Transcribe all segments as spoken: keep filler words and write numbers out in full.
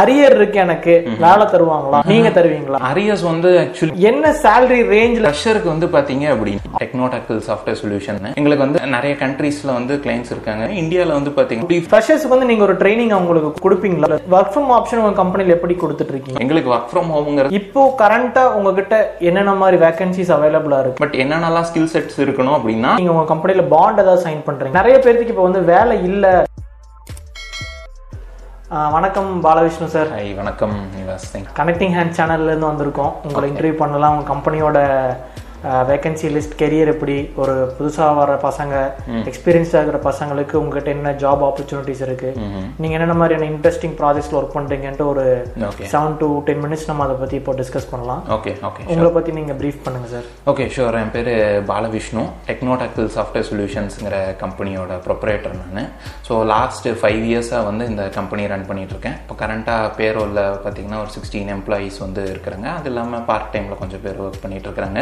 Arrear இருக்கு எனக்கு, வேலை தருவாங்களா, நீங்க தருவீங்களா? அரியர்ஸ் வந்து ஆக்சுவலி என்ன சேலரி ரேஞ்சில் ஃப்ரெஷருக்கு வந்து பாத்தீங்க அப்படின்னா டெக்னோடாக்கல் சாஃப்ட்வேர் சொல்யூஷன் எங்களுக்கு வந்து நிறைய கண்ட்ரீஸ்ல வந்து கிளைண்ட்ஸ் இருக்காங்க. இந்தியால வந்து பாத்தீங்கன்னா ஃப்ரெஷர்ஸ்க்கு வந்து நீங்க ஒரு ட்ரைனிங் அவங்களுக்கு கொடுப்பீங்களா? ஒர்க் ஃப்ரம் ஆப்ஷன் உங்க கம்பெனில எப்படி கொடுத்துட்டு இருக்கீங்க? எங்களுக்கு ஒர்க் ஃப்ரம் ஹோம்ங்கிறது இப்போ கரண்டா உங்ககிட்ட என்னென்ன மாதிரி வேகன்சிஸ் அவைலபிளா இருக்கு, பட் என்னென்னலாம் ஸ்கில் செட்ஸ் இருக்கணும் அப்படின்னா நீங்க உங்க கம்பெனில பாண்ட் ஏதாவது சைன் பண்றீங்க. நிறைய பேருக்கு இப்போ வந்து வேலை இல்ல. வணக்கம் பாலவிஷ்ணு சார். ஹை வணக்கம் நிவாஸ். கனெக்டிங் ஹேண்ட் சேனல்லேருந்து வந்திருக்கோம். உங்களை இன்டர்வியூ பண்ணலாம். உங்கள் கம்பெனியோட வேகன்சி லிஸ்ட், கெரியர் எப்படி, ஒரு புதுசாக வர பசங்க, எக்ஸ்பீரியன்ஸாக இருக்கிற பசங்களுக்கு உங்ககிட்ட என்ன ஜாப் ஆப்பர்ச்சுனிட்டிஸ் இருக்குது, நீங்கள் என்னென்ன மாதிரியான இன்ட்ரெஸ்டிங் ப்ராஜெக்ட்ஸில் ஒர்க் பண்ணுறீங்கன்ட்டு ஒரு செவன் டு டென் மினிட்ஸ் நம்ம அதை பற்றி இப்போ டிஸ்கஸ் பண்ணலாம். ஓகே ஓகே உங்களை பற்றி நீங்கள் ப்ரீஃப் பண்ணுங்கள் சார். Okay sure. என் பேர் பாலவிஷ்ணு. டெக்னோடாக்கல் சாஃப்ட்வேர் சொல்யூஷன்ஸுங்கிற கம்பெனியோட ப்ரொப்ரைட்டர் நான். ஸோ லாஸ்ட் ஃபைவ் இயர்ஸாக வந்து இந்த கம்பெனி ரன் பண்ணிகிட்ருக்கேன். இப்போ கரண்ட்டாக பேரோவில் பார்த்தீங்கன்னா ஒரு சிக்ஸ்டீன் எம்ப்ளாயீஸ் வந்து இருக்கிறாங்க. அது இல்லாமல் பார்ட் டைமில் கொஞ்சம் பேர் ஒர்க் பண்ணிகிட்ருக்கிறாங்க.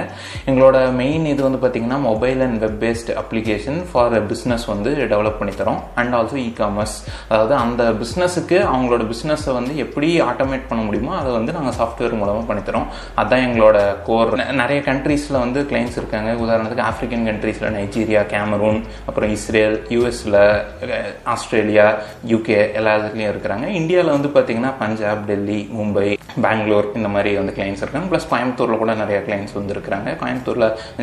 எங்களோட மெயின் இது வந்து பார்த்தீங்கன்னா mobile and web based application for business வந்து டெவலப் பண்ணி தரோம். அண்ட் ஆல்சோ இ காமர்ஸ், அதாவது அந்த பிஸ்னஸுக்கு அவங்களோட பிஸ்னஸை வந்து எப்படி ஆட்டோமேட் பண்ண முடியுமோ அதை வந்து நாங்கள் சாஃப்ட்வேர் மூலமாக பண்ணித்தரோம். அதுதான் எங்களோட கோர். நிறைய கண்ட்ரீஸில் வந்து கிளைண்ட்ஸ் இருக்காங்க. உதாரணத்துக்கு ஆஃப்ரிக்கன் கண்ட்ரீஸில் நைஜீரியா, கேமரூன், அப்புறம் இஸ்ரேல், யூஎஸில், ஆஸ்திரேலியா, யூகே, எல்லா இடத்துலையும் இருக்கிறாங்க. இந்தியாவில் வந்து பார்த்தீங்கன்னா பஞ்சாப், டெல்லி, மும்பை, பெங்களூர் இந்த மாதிரி வந்து கிளைண்ட்ஸ் இருக்காங்க. ப்ளஸ் கோயம்புத்தூரில் கூட நிறைய கிளைண்ட்ஸ் வந்து இருக்கிறாங்க. கோயம்புத்தூர்ல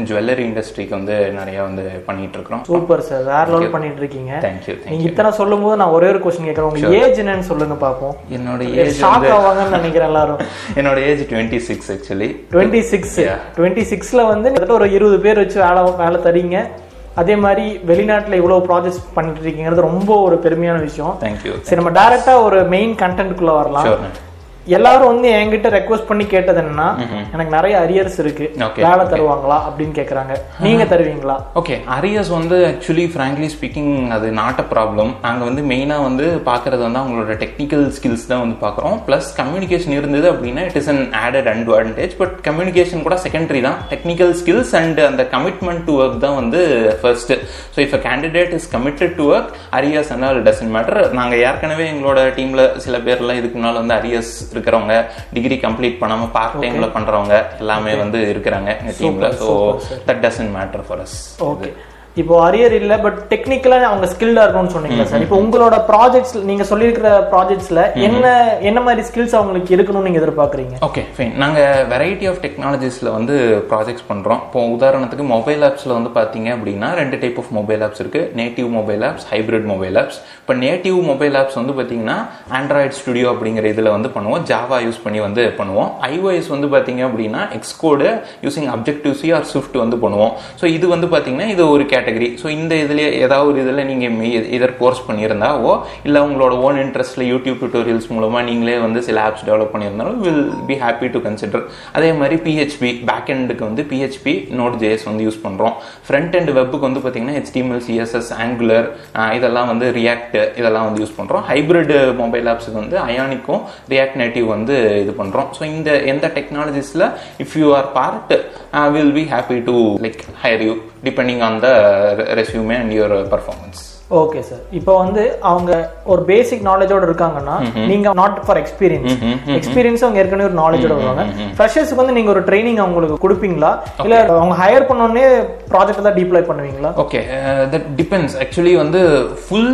ஜுவல்லரி இண்டஸ்ட்ரிக்கு வந்து நிறைய வந்து பண்ணிட்டு இருக்கோம். சூப்பர் சார், வேற லெவல் பண்ணிட்டு இருக்கீங்க. தேங்க்யூ. நீங்க இத்தனை சொல்லும் போது நான் ஒரே ஒரு क्वेश्चन கேக்குறேன். உங்க ஏஜ் என்னன்னு சொல்லுங்க பாப்போம். என்னோட ஏஜ் ஷாக் ஆவாங்கன்னு நினைக்கிறேன் எல்லாரும். என்னோட ஏஜ் இருபத்தி ஆறு एक्चुअली. இருபத்தி ஆறு இருபத்தி ஆறுல வந்து கிட்டத்தட்ட ஒரு இருபது பேர் வச்சு வேலை வேலை தரீங்க. அதே மாதிரி வெளிநாட்டில் இவ்வளோ ப்ராஜெக்ட்ஸ் பண்ணிட்டு இருக்கீங்கிறது ரொம்ப ஒரு பெருமையான விஷயம். தேங்க்யூ. சரி, நம்ம டைரக்டா ஒரு மெயின் கண்டென்ட்குள்ள வரலாம். எல்லாரும் வந்து என்கிட்ட ரெக்வஸ்ட் பண்ணி கேட்டது என்னன்னா, எனக்கு நிறைய அரியர்ஸ் இருக்கு, வேலை தருவாங்களா அப்படின்னு கேட்குறாங்க. நீங்க தருவீங்களா? ஓகே, அரியர்ஸ் வந்து ஆக்சுவலி ஃப்ராங்க்லி ஸ்பீக்கிங் அது நாட் அ ப்ராப்ளம். நாங்கள் வந்து மெயினாக வந்து பார்க்கறது வந்து அவங்களோட டெக்னிக்கல் ஸ்கில்ஸ் தான் வந்து பார்க்குறோம். ப்ளஸ் கம்யூனிகேஷன் இருந்தது அப்படின்னா it is an added advantage. But communication கூட செகண்டரி தான். டெக்னிக்கல் ஸ்கில்ஸ் அண்ட் அந்த கமிட்மெண்ட் டு ஒர்க் தான் வந்து first. So if a candidate is committed to work, arrears and all doesn't matter. நாங்கள் ஏற்கனவே எங்களோட டீம்ல சில பேர்லாம் இதுக்கு முன்னால் வந்து அரியர்ஸ் இருக்கிறவங்க, டிகிரி கம்ப்ளீட் பண்ணாம பார்ட் டைம்ல பண்றவங்க எல்லாமே வந்து இருக்கிறாங்க டீம்ல. So that doesn't matter for us. Okay, இப்போ அரியர் இல்ல, பட் டெக்னிக்கலா அவங்க ஸ்கில்டா இருக்கணும்னு சொன்னீங்க சார். இப்போ உங்களோட ப்ராஜெக்ட்ஸ், நீங்க சொல்லியிருக்கிற ப்ராஜெக்ட்ஸ்ல என்ன என்ன மாதிரி ஸ்கில்ஸ் அவங்களுக்கு இருக்கணும்னு நீங்க எதிர்பார்க்குறீங்க? Okay fine. நாங்க வெரைட்டி ஆஃப் டெக்னாலஜிஸ்ல வந்து ப்ராஜெக்ட்ஸ் பண்றோம். இப்போ உதாரணத்துக்கு மொபைல் ஆப்ஸ்ல வந்து பாத்தீங்க அப்படின்னா ரெண்டு டைப் ஆஃப் மொபைல் ஆப்ஸ் இருக்கு. Native mobile apps, hybrid mobile apps. இப்போ நேட்டிவ் மொபைல் ஆப்ஸ் வந்து பாத்தீங்கன்னா ஆண்ட்ராய்ட் ஸ்டுடியோ அப்படிங்கிற இதுல வந்து பண்ணுவோம். ஜாவா யூஸ் பண்ணி வந்து பண்ணுவோம். ஐஓஎஸ் வந்து பாத்தீங்க அப்படின்னா Xcode using objective C or Swift வந்து பண்ணுவோம். ஸோ இது வந்து பாத்தீங்கன்னா இது ஒரு கேட்ட கேட்டகரி. ஸோ இந்த இதில் ஏதாவது ஒரு இதில் நீங்கள் இதர் கோர்ஸ் பண்ணியிருந்தாவோ இல்லை உங்களோட ஓன் இன்ட்ரெஸ்ட்டில் யூடியூப் டியூட்டோரியல்ஸ் மூலமாக நீங்களே வந்து சில ஆப்ஸ் டெவலப் பண்ணியிருந்தாலும் will be happy to consider. அதே மாதிரி பிஹெச்பி பேக் எண்டுக்கு வந்து பிஹெச்பி நோட்.ஜேஎஸ் வந்து யூஸ் பண்ணுறோம். ஃப்ரண்ட் எண்ட் வெப்புக்கு வந்து பார்த்தீங்கன்னா ஹெச்டிஎம்எல், சிஎஸ்எஸ், ஆங்குலர் இதெல்லாம் வந்து ரியாக்ட் இதெல்லாம் வந்து யூஸ் பண்ணுறோம். ஹைப்ரிட் மொபைல் ஆப்ஸுக்கு வந்து அயானிக்கும் ரியாக்ட் நேட்டிவ் வந்து இது பண்ணுறோம். ஸோ இந்த எந்த டெக்னாலஜிஸில் if you are part will be happy to like hire you depending on the resume and your performance. Okay sir, இப்போ வந்து அவங்க ஒரு பேசிக் நாலேஜோட இருக்காங்கன்னா நீங்க நாட் ஃபார் எக்ஸ்பீரியன்ஸ் எக்ஸ்பீரியன்ஸ் அவங்க ஏற்கனவே ஒரு நாலேஜோட வருவாங்க. ஃப்ரெஷர்ஸ்க்கு வந்து நீங்க ஒரு ட்ரைனிங் அவங்களுக்கு கொடுப்பீங்களா இல்ல அவங்க ஹையர் பண்ணோடனே ப்ராஜெக்ட் தான் டிப்ளை பண்ணுவீங்களா? Okay, that depends. ஆக்சுவலி வந்து ஃபுல்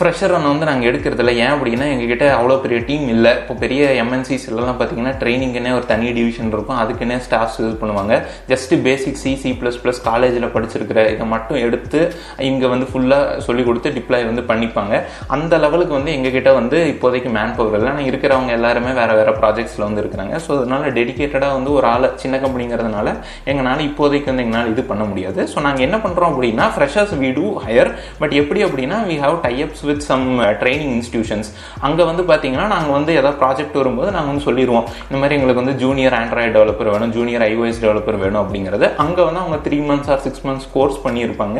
ஃப்ரெஷர் வந்து நாங்கள் எடுக்கிறது இல்லை. ஏன் அப்படின்னா எங்ககிட்ட அவ்வளோ பெரிய டீம் இல்லை. இப்போ பெரிய எம்என்சிஸ் எல்லாம் பார்த்தீங்கன்னா ட்ரைனிங்குன்னே ஒரு தனி டிவிஷன் இருக்கும். அதுக்குன்னே ஸ்டாஃப்ஸ் யூஸ் பண்ணுவாங்க. Just basic C C plus plus காலேஜில் படிச்சிருக்கிற இதை மட்டும் எடுத்து இங்கே வந்து ஃபுல்லாக சொல்லி கொடுத்து டிப்ளாய் வந்து பண்ணிப்பாங்க. அந்த லெவலுக்கு வந்து எங்ககிட்ட வந்து இப்போதைக்கு மேன் பவர் இல்லை. ஆனால் இருக்கிறவங்க எல்லாருமே வேற வேற ப்ராஜெக்ட்ஸில் வந்து இருக்கிறாங்க. ஸோ அதனால டெடிக்கேட்டடாக வந்து ஒரு ஆள் சின்ன கம்பெனிங்கிறதுனால எங்களால் இப்போதைக்கு வந்து எங்களால் இது பண்ண முடியாது. ஸோ நாங்கள் என்ன பண்ணுறோம் அப்படின்னா freshers we do hire. But எப்படி அப்படின்னா we have types with some training institutions. அங்கே வந்து பார்த்தீங்கன்னா நாங்கள் வந்து ஏதாவது ப்ராஜெக்ட் வரும்போது நாங்கள் வந்து சொல்லிடுவோம் இந்த மாதிரி எங்களுக்கு வந்து ஜூனியர் ஆண்ட்ராய்டு டெவலப்பர் வேணும், ஜூனியர் ஐஓஎஸ் டெவலப்பர் வேணும் அப்படிங்கிறது. அங்கே வந்து அவங்க three months or six months course பண்ணியிருப்பாங்க.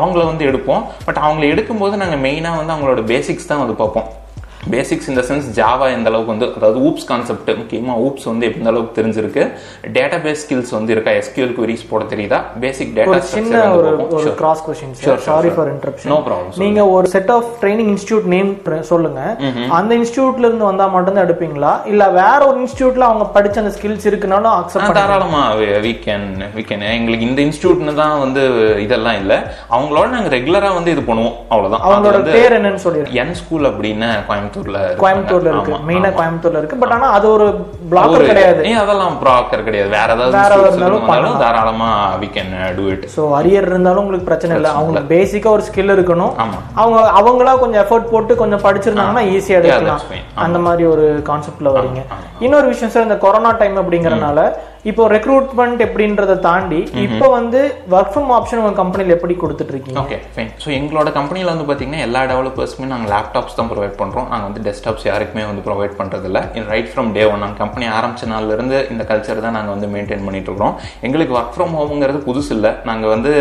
அவங்கள வந்து எடுப்போம். பட் அவங்க எடுக்கும்போது நாங்கள் மெயினாக வந்து அவங்களோட பேசிக்ஸ் தான் வந்து பார்ப்போம். பேசிக்ஸ் இந்த சென்ஸ் ஜாவா எந்த அளவுக்கு வந்து, அதாவது ஓப்ஸ் கான்செப்ட் முக்கியமாக ஓப்ஸ் வந்து எந்த அளவுக்கு தெரிஞ்சிருக்கு, டேட்டா பேஸ் ஸ்கில்ஸ் வந்து இருக்கா, எஸ்கியூஎல் குவரிஸ் போட தெரியுதா, பேசிக் டேட்டா சின்ன ஒரு ஒரு cross question. Sorry for interruption. No problem. நீங்க ஒரு set of training institute name சொல்லுங்க, அந்த இன்ஸ்டிடியூட்ல இருந்து வந்தா மட்டும் தான் எடுப்பீங்களா இல்ல வேற ஒரு இன்ஸ்டிடியூட்ல அவங்க படிச்ச அந்த ஸ்கில்ஸ் இருக்குனாலும் அக்செப்ட் பண்ணலாம்? தாராளமா we can we can உங்களுக்கு இந்த இன்ஸ்டிடியூட்ல தான் வந்து இதெல்லாம் இல்ல, அவங்களோட நாங்க ரெகுலரா வந்து இது பண்ணுவோம் அவ்வளவுதான். அவங்களோட பேர் என்னன்னு சொல்லிருக்கேன், என் ஸ்கூல் அப்படினா கோயம்புத்தூர்ல கோயம்புத்தூர்ல இருக்கு, மெயினா கோயம்புத்தூர்ல இருக்கு. பட் ஆனா அது ஒரு பிளாக்கர் கிடையாது, ஏ அதெல்லாம் பிளாக்கர் கிடையாது. வேற ஏதாவது பண்ணாலும் தாராளமா we can do it. So arrear இருந்தாலும் உங்களுக்கு பிரச்சனை இல்ல, அவங்களுக்கு பேசிக்கா ஒரு ஸ்கில் இருக்கணும். அவங்க அவங்களா கொஞ்சம் எஃபோர்ட் போட்டு கொஞ்சம் படிச்சிருந்தாங்கன்னா ஈஸியா எடுக்கலாம். அந்த மாதிரி ஒரு கான்செப்ட்ல வரீங்க. இன்னொரு விஷயம் சார், இந்த கொரோனா டைம் அப்படிங்கறனால இப்போ ரெக்ரூட்மெண்ட் எப்படின்றத தாண்டி இப்போ வந்து ஒர்க் ஃப்ரம் ஆப்ஷன் உங்க கம்பெனியில் எப்படி கொடுத்துட்டு இருக்கீங்க? Okay fine. ஸோ எங்களோட கம்பெனியில் வந்து பார்த்தீங்கன்னா எல்லா டெவலப்பர்ஸுமே நாங்கள் லேப்டாப்ஸ் தான் ப்ரொவைட் பண்ணுறோம். நாங்கள் வந்து டெஸ்க்டாப்ஸ் யாருக்குமே வந்து ப்ரொவைட் பண்ணுறதில்ல. ரைட் ஃப்ரம் டே ஒன் நாங்கள் கம்பெனி ஆரம்பிச்ச நாள்லேருந்து இந்த கல்ச்சர் தான் நாங்கள் வந்து மெயின்டைன் பண்ணிட்டு இருக்கிறோம். எங்களுக்கு ஒர்க் ஃப்ரம் ஹோம்ங்கிறது புதுசு இல்லை. நாங்கள் வந்து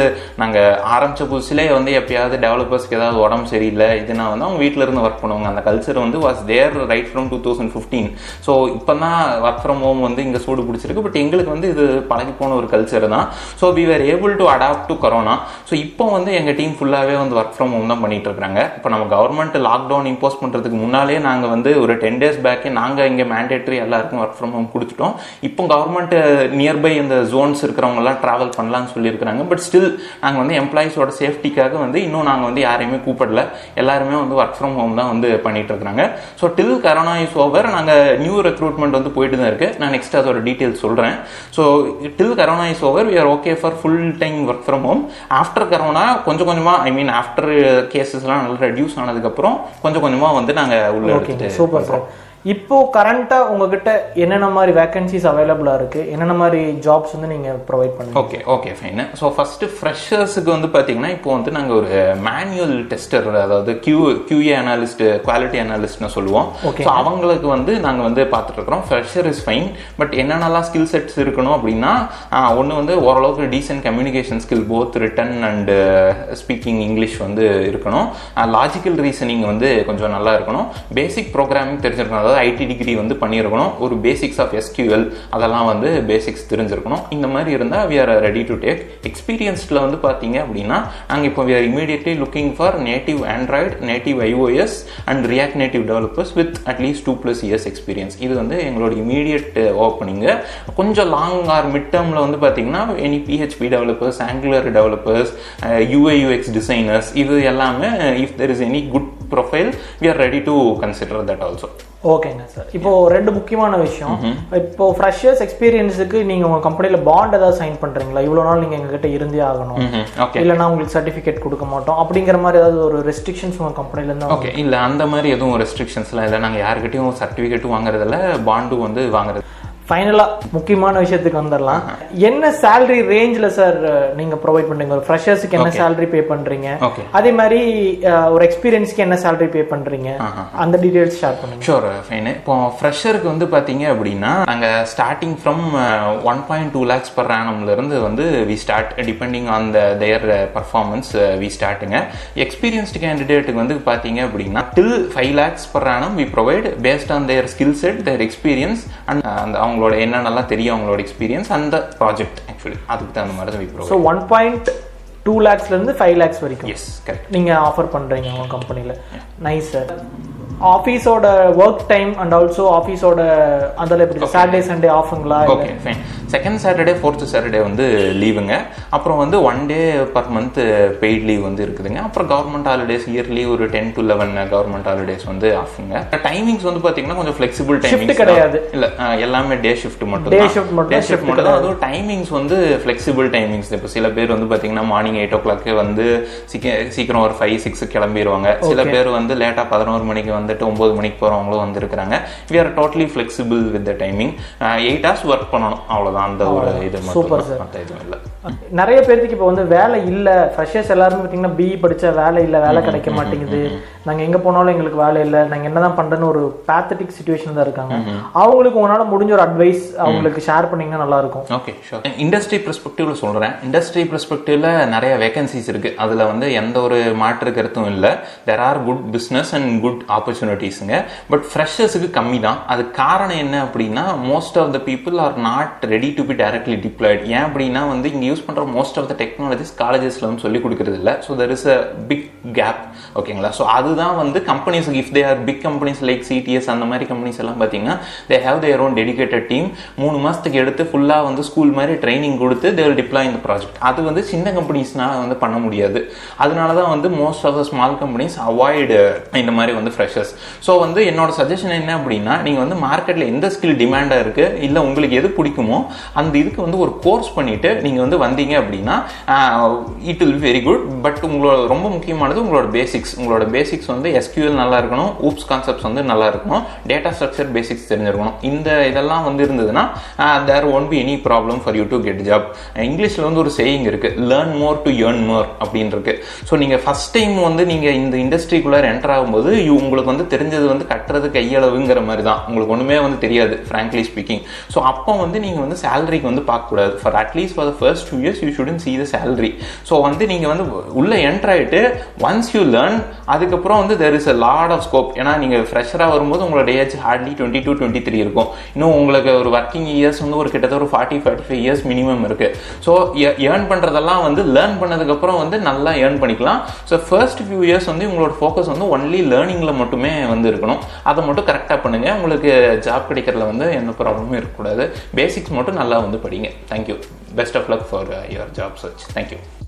நாங்கள் ஆரம்பித்த புதுசுலேயே வந்து எப்பயாவது டெவலப்பர்ஸ்க்கு ஏதாவது உடம்பு சரியில்லை இதுனா வந்து அவங்க வீட்டில் இருந்து ஒர்க் பண்ணுவாங்க. அந்த கல்ச்சர் வந்து was there right from two thousand fifteen. So இப்போ தான் ஒர்க் ஃப்ரம் ஹோம் வந்து இங்கே சூடு பிடிச்சிருக்கு. பட் எங்க எங்களுக்கு வந்து இது பழகி போன ஒரு கல்ச்சர் தான். So we were able to adapt to corona. So இப்போ வந்து எங்கள் டீம் ஃபுல்லாகவே வந்து ஒர்க் ஃப்ரம் ஹோம் தான் பண்ணிட்டு இருக்காங்க. இப்போ நம்ம கவர்மெண்ட் லாக்டவுன் இம்போஸ் பண்ணுறதுக்கு முன்னாலே நாங்கள் வந்து ஒரு டென் டேஸ் பேக்கே நாங்கள் இங்கே மேண்டேட்டரி எல்லாருக்கும் ஒர்க் ஃப்ரம் ஹோம் கொடுத்துட்டோம். இப்போ கவர்மெண்ட் நியர்பை இந்த ஜோன்ஸ் இருக்கிறவங்கலாம் ட்ராவல் பண்ணலாம்னு சொல்லியிருக்கிறாங்க. பட் ஸ்டில் நாங்கள் வந்து எம்ப்ளாயிஸோட சேஃப்டிக்காக வந்து இன்னும் நாங்கள் வந்து யாரையுமே கூப்பிடல. எல்லாருமே வந்து ஒர்க் ஃப்ரம் ஹோம் தான் வந்து பண்ணிட்டு இருக்காங்க. So till corona is over நாங்கள் நியூ ரெக்ரூட்மெண்ட் வந்து போயிட்டு தான் இருக்கு. நான் நெக்ஸ்ட் அதோட டீட்டெயில்ஸ் சொல்கிறேன். So till corona is over we are okay for full time work from home. after corona கொஞ்சம் கொஞ்சமா i mean after cases எல்லாம் நல்லா ரெடியூஸ் ஆனதுக்கு அப்புறம் கொஞ்சம் கொஞ்சமா வந்து நாங்க உள்ள எடுத்துட்டு. Super sir. இப்போ கரண்டா உங்ககிட்ட என்னென்ன மாதிரி வேகன்சிஸ் அவைலபிளா இருக்கு, என்னென்ன மாதிரி ஜாப்ஸ் வந்து நீங்க ப்ரொவைட் பண்ணுங்க? Okay okay fine. So first ஃப்ரெஷர்ஸுக்கு வந்து பார்த்தீங்கன்னா இப்போ வந்து நாங்கள் ஒரு மேனுவல் டெஸ்டர், அதாவது கியூ கியூஏ அனாலிஸ்ட் குவாலிட்டி அனாலிஸ்ட்னு சொல்லுவோம். ஸோ அவங்களுக்கு வந்து நாங்கள் வந்து பார்த்துட்டு இருக்கிறோம். Fresher is fine. பட் என்னென்னலாம் ஸ்கில் செட்ஸ் இருக்கணும் அப்படின்னா, ஒன்று வந்து ஓரளவுக்கு decent communication skill, both written and speaking English வந்து இருக்கணும். லாஜிக்கல் ரீசனிங் வந்து கொஞ்சம் நல்லா இருக்கணும். பேசிக் ப்ரோக்ராமிங் தெரிஞ்சிருக்கணும், ஐடி டிகிரி வந்து பண்ணியிருக்கணும். ஒரு basics of S Q L அதெல்லாம் வந்து பேசிக்ஸ் தெரிஞ்சிருக்கணும். இந்த மாதிரி இருந்தால் we are ready to take. எக்ஸ்பீரியன்ஸ்டில் வந்து பார்த்தீங்க அப்படின்னா நாங்கள் இப்போ we are immediately looking for native Android, native iOS and React Native developers with at least two plus years experience. இது வந்து எங்களோட immediate opening. கொஞ்சம் லாங் ஆர் மிட் டேர்மில் வந்து பார்த்தீங்கன்னா any P H P developers, Angular developers, U I U X designers, இது எல்லாமே if there is any good profile we are ready to consider that also. ஓகேங்க சார். இப்போ ரெண்டு முக்கியமான விஷயம், இப்போ ஃப்ரெஷர்ஸ் எக்ஸ்பீரியன்ஸுக்கு நீங்க உங்க கம்பெனியில பாண்ட் ஏதாவது சைன் பண்றீங்களா, இவ்வளவு நாள் நீங்க எங்ககிட்ட இருந்தே ஆகணும் இல்லைன்னா உங்களுக்கு சர்டிஃபிகேட் கொடுக்க மாட்டோம் அப்படிங்கிற மாதிரி ஏதாவது ஒரு ரெஸ்ட்ரிக்ஷன்ஸ் உங்க கம்பெனில இருந்தா? ஓகே, இல்லை அந்த மாதிரி எதுவும் ரெஸ்ட்ரிக்ஷன்ஸ்லாம் இல்லை. நாங்கள் யாருக்கிட்டையும் சர்டிஃபிகேட்டும் வாங்குறதில்ல, பாண்டும் வந்து வாங்குறது. ஃபைனலாக முக்கியமான விஷயத்துக்கு வந்துடலாம். என்ன சேலரி ரேஞ்சில் சார் நீங்கள் ப்ரொவைட் பண்ணுறீங்க? ஒரு ஃப்ரெஷர்ஸுக்கு என்ன சேலரி பே பண்ணுறீங்க, அதே மாதிரி ஒரு எக்ஸ்பீரியன்ஸ்க்கு என்ன சேலரி பே பண்ணுறீங்க, அந்த டீட்டெயில்ஸ் ஷேர் பண்ணுங்க. Sure fine. இப்போ ஃப்ரெஷருக்கு வந்து பார்த்தீங்க அப்படின்னா நாங்கள் starting from one point two lakhs per ஆனம்லேருந்து வந்து we start, depending on the their performance we ஸ்டார்ட்டுங்க. எக்ஸ்பீரியன்ஸ்டு கேண்டிடேட்டுக்கு வந்து பார்த்தீங்க அப்படின்னா till five lakhs per annum we provide based on their skill set, their experience and அந்த அவங்க உங்களோட என்னென்னா தெரியும் அவங்களோட எக்ஸ்பீரியன்ஸ் அந்த ப்ராஜெக்ட் ஆக்சுவலி அதுக்கு தான் அந்த மாதிரி தான் இப்போ. ஸோ ஒன் பாயிண்ட் டூ லேக்ஸ்லேருந்து ஃபைவ் லேக்ஸ் வரைக்கும் எஸ் கரெக்ட் நீங்கள் ஆஃபர் பண்ணுறீங்க உங்கள் கம்பெனியில். Nice sir. ஆஃபீஸோட ஒர்க் டைம் அண்ட் ஆல்சோ ஆஃபீஸோட அதெல்லாம் எப்படி, சாட்டர்டே சண்டே ஆஃபுங்களா? Okay fine. Second Saturday fourth Saturday வந்து லீவுங்க. அப்புறம் வந்து one day per month paid leave வந்து இருக்குதுங்க. அப்புறம் கவர்மெண்ட் ஹாலிடேஸ் இயர்லி ஒரு ten to eleven government holidays வந்து ஆஃபுங்க. டைமிங்ஸ் வந்து பார்த்தீங்கன்னா கொஞ்சம் ஃப்ளெக்சிபிள் டைமிங் கிடையாது, இல்லை எல்லாமே டே ஷிஃப்ட் மட்டும், டே ஷிஃப்ட் மட்டும், டே ஷிஃப்ட் மட்டும் தான். அதுவும் டைமிங்ஸ் வந்து ஃப்ளெக்சிபிள் டைமிங்ஸ். இப்போ சில பேர் வந்து பார்த்தீங்கன்னா மார்னிங் எயிட் ஓ கிளாக்கு வந்து சீக்கிரம் சீக்கிரம் ஒரு ஃபைவ் சிக்ஸ் கிளம்பிடுவாங்க. சில பேர் வந்து லேட்டாக பதினோரு மணிக்கு வந்துட்டு ஒன்பது மணிக்கு போகிறவங்களும் வந்து இருக்கிறாங்க. We are totally flexible with the timing. Eight hours work பண்ணணும் அவ்வளோ. Super sir. நிறைய பேருக்கு இப்போ வந்து வேலை இல்லை, ஃப்ரெஷர்ஸ் எல்லாருமே பார்த்தீங்கன்னா பிஇ படித்தா வேலை இல்லை, வேலை கிடைக்க மாட்டேங்குது, நாங்கள் எங்கே போனாலும் எங்களுக்கு வேலை இல்லை, நாங்கள் என்ன தான் பண்ணுறேன்னு ஒரு பேத்தட்டிக் சுச்சுவேஷன் தான் இருக்காங்க. அவங்களுக்கு உங்களால் முடிஞ்ச ஒரு அட்வைஸ் அவங்களுக்கு ஷேர் பண்ணிங்கன்னா நல்லாயிருக்கும். Okay sure. இண்டஸ்ட்ரி பெர்ஸ்பெக்டிவில் சொல்கிறேன். இண்டஸ்ட்ரி பெர்ஸ்பெக்டிவில் நிறைய வேகன்சிஸ் இருக்குது, அதில் வந்து எந்த ஒரு மாற்று கருத்தும் இல்லை. There are good business and good opportunity ஆப்பர்ச்சுனிட்டிஸுங்க. பட் ஃப்ரெஷர்ஸுக்கு கம்மி தான். அது காரணம் என்ன அப்படின்னா, most of the people are not ready to be directly deployed. ஏன் அப்படின்னா வந்து இங்கே யூஸ் பண்ணுற மோஸ்ட் ஆஃப் த டெக்னாலஜிஸ் காலேஜஸில் வந்து சொல்லிக் கொடுக்குறது இல்லை. So there is a big gap, ஓகேங்களா. ஸோ அதுதான் வந்து companies, if they are big companies like CTS அந்த மாதிரி கம்பெனிஸ் எல்லாம் பார்த்தீங்கன்னா they have their own dedicated team. மூணு மாதத்துக்கு எடுத்து ஃபுல்லாக வந்து ஸ்கூல் மாதிரி ட்ரைனிங் கொடுத்து தே வில் டிப்ளாய் இந்த ப்ராஜெக்ட். அது வந்து சின்ன கம்பெனிஸ்னால வந்து பண்ண முடியாது. அதனால தான் வந்து most of the small companies avoid இந்த மாதிரி வந்து ஃப்ரெஷர்ஸ். ஸோ வந்து என்னோட சஜஷன் என்ன அப்படின்னா, நீங்கள் வந்து மார்க்கெட்டில் எந்த ஸ்கில் டிமாண்டாக இருக்குது இல்லை உங்களுக்கு எது பிடிக்குமோ அந்த இதுக்கு வந்து ஒரு கோர்ஸ் பண்ணிவிட்டு நீங்கள் வந்து வந்தீங்க அப்படின்னா it will very good. But உங்களோட ரொம்ப முக்கியமானது உங்களோட பேசிக்ஸ். உங்களோட பேசிக்ஸ் வந்து எஸ்கியூஎல் நல்லா இருக்கணும், ஓப்ஸ் கான்செப்ட்ஸ் வந்து நல்லா இருக்கணும், டேட்டா ஸ்ட்ரக்சர் பேசிக்ஸ் தெரிஞ்சிருக்கணும். இந்த இதெல்லாம் வந்து இருந்ததுன்னா there won't be any problem for you to get job. இங்கிலீஷில் வந்து ஒரு சேயிங் இருக்குது, learn more to earn more அப்படின்னு இருக்குது. ஸோ நீங்கள் ஃபஸ்ட் டைம் வந்து நீங்கள் இந்த இண்டஸ்ட்ரிக்குள்ளே என்டர் ஆகும்போது உங்களுக்கு வந்து தெரிஞ்சது வந்து கட்டுறது கையளவுங்கிற மாதிரி தான். உங்களுக்கு ஒன்றுமே வந்து தெரியாது ஃப்ராங்க்லி ஸ்பீக்கிங். ஸோ அப்போ வந்து நீங்கள் வந்து சேலரிக்கு வந்து பார்க்கக்கூடாது. For at least for the first two years you shouldn't see the salary. So வந்து நீங்கள் வந்து உள்ளே என்டர் ஆகிட்டு ஒன்ஸ் யூ லேர்ன், அதுக்கப்புறம் வந்து there is a lot of scope. ஏன்னா நீங்கள் ஃப்ரெஷராக வரும்போது உங்களோட age hardly twenty two twenty three இருக்கும். இன்னும் உங்களுக்கு ஒரு ஒர்க்கிங் இயர்ஸ் வந்து ஒரு கிட்டத்தட்ட ஒரு forty forty five years minimum இருக்குது. ஸோ ஏர்ன் பண்ணுறதெல்லாம் வந்து லேர்ன் பண்ணதுக்கப்புறம் வந்து நல்லா ஏர்ன் பண்ணிக்கலாம். ஸோ ஃபர்ஸ்ட் ஃபியூ இயர்ஸ் வந்து உங்களோட ஃபோக்கஸ் வந்து ஒன்லி லேர்னிங்கில் மட்டுமே வந்து இருக்கணும். அதை மட்டும் கரெக்டாக பண்ணுங்கள். உங்களுக்கு ஜாப் கிடைக்கிறதுல வந்து எந்த ப்ராப்ளமும் இருக்கக்கூடாது. பேசிக்ஸ் மட்டும் நல்லா வந்து படிங்க. Thank you. Best of luck for your job search. Thank you.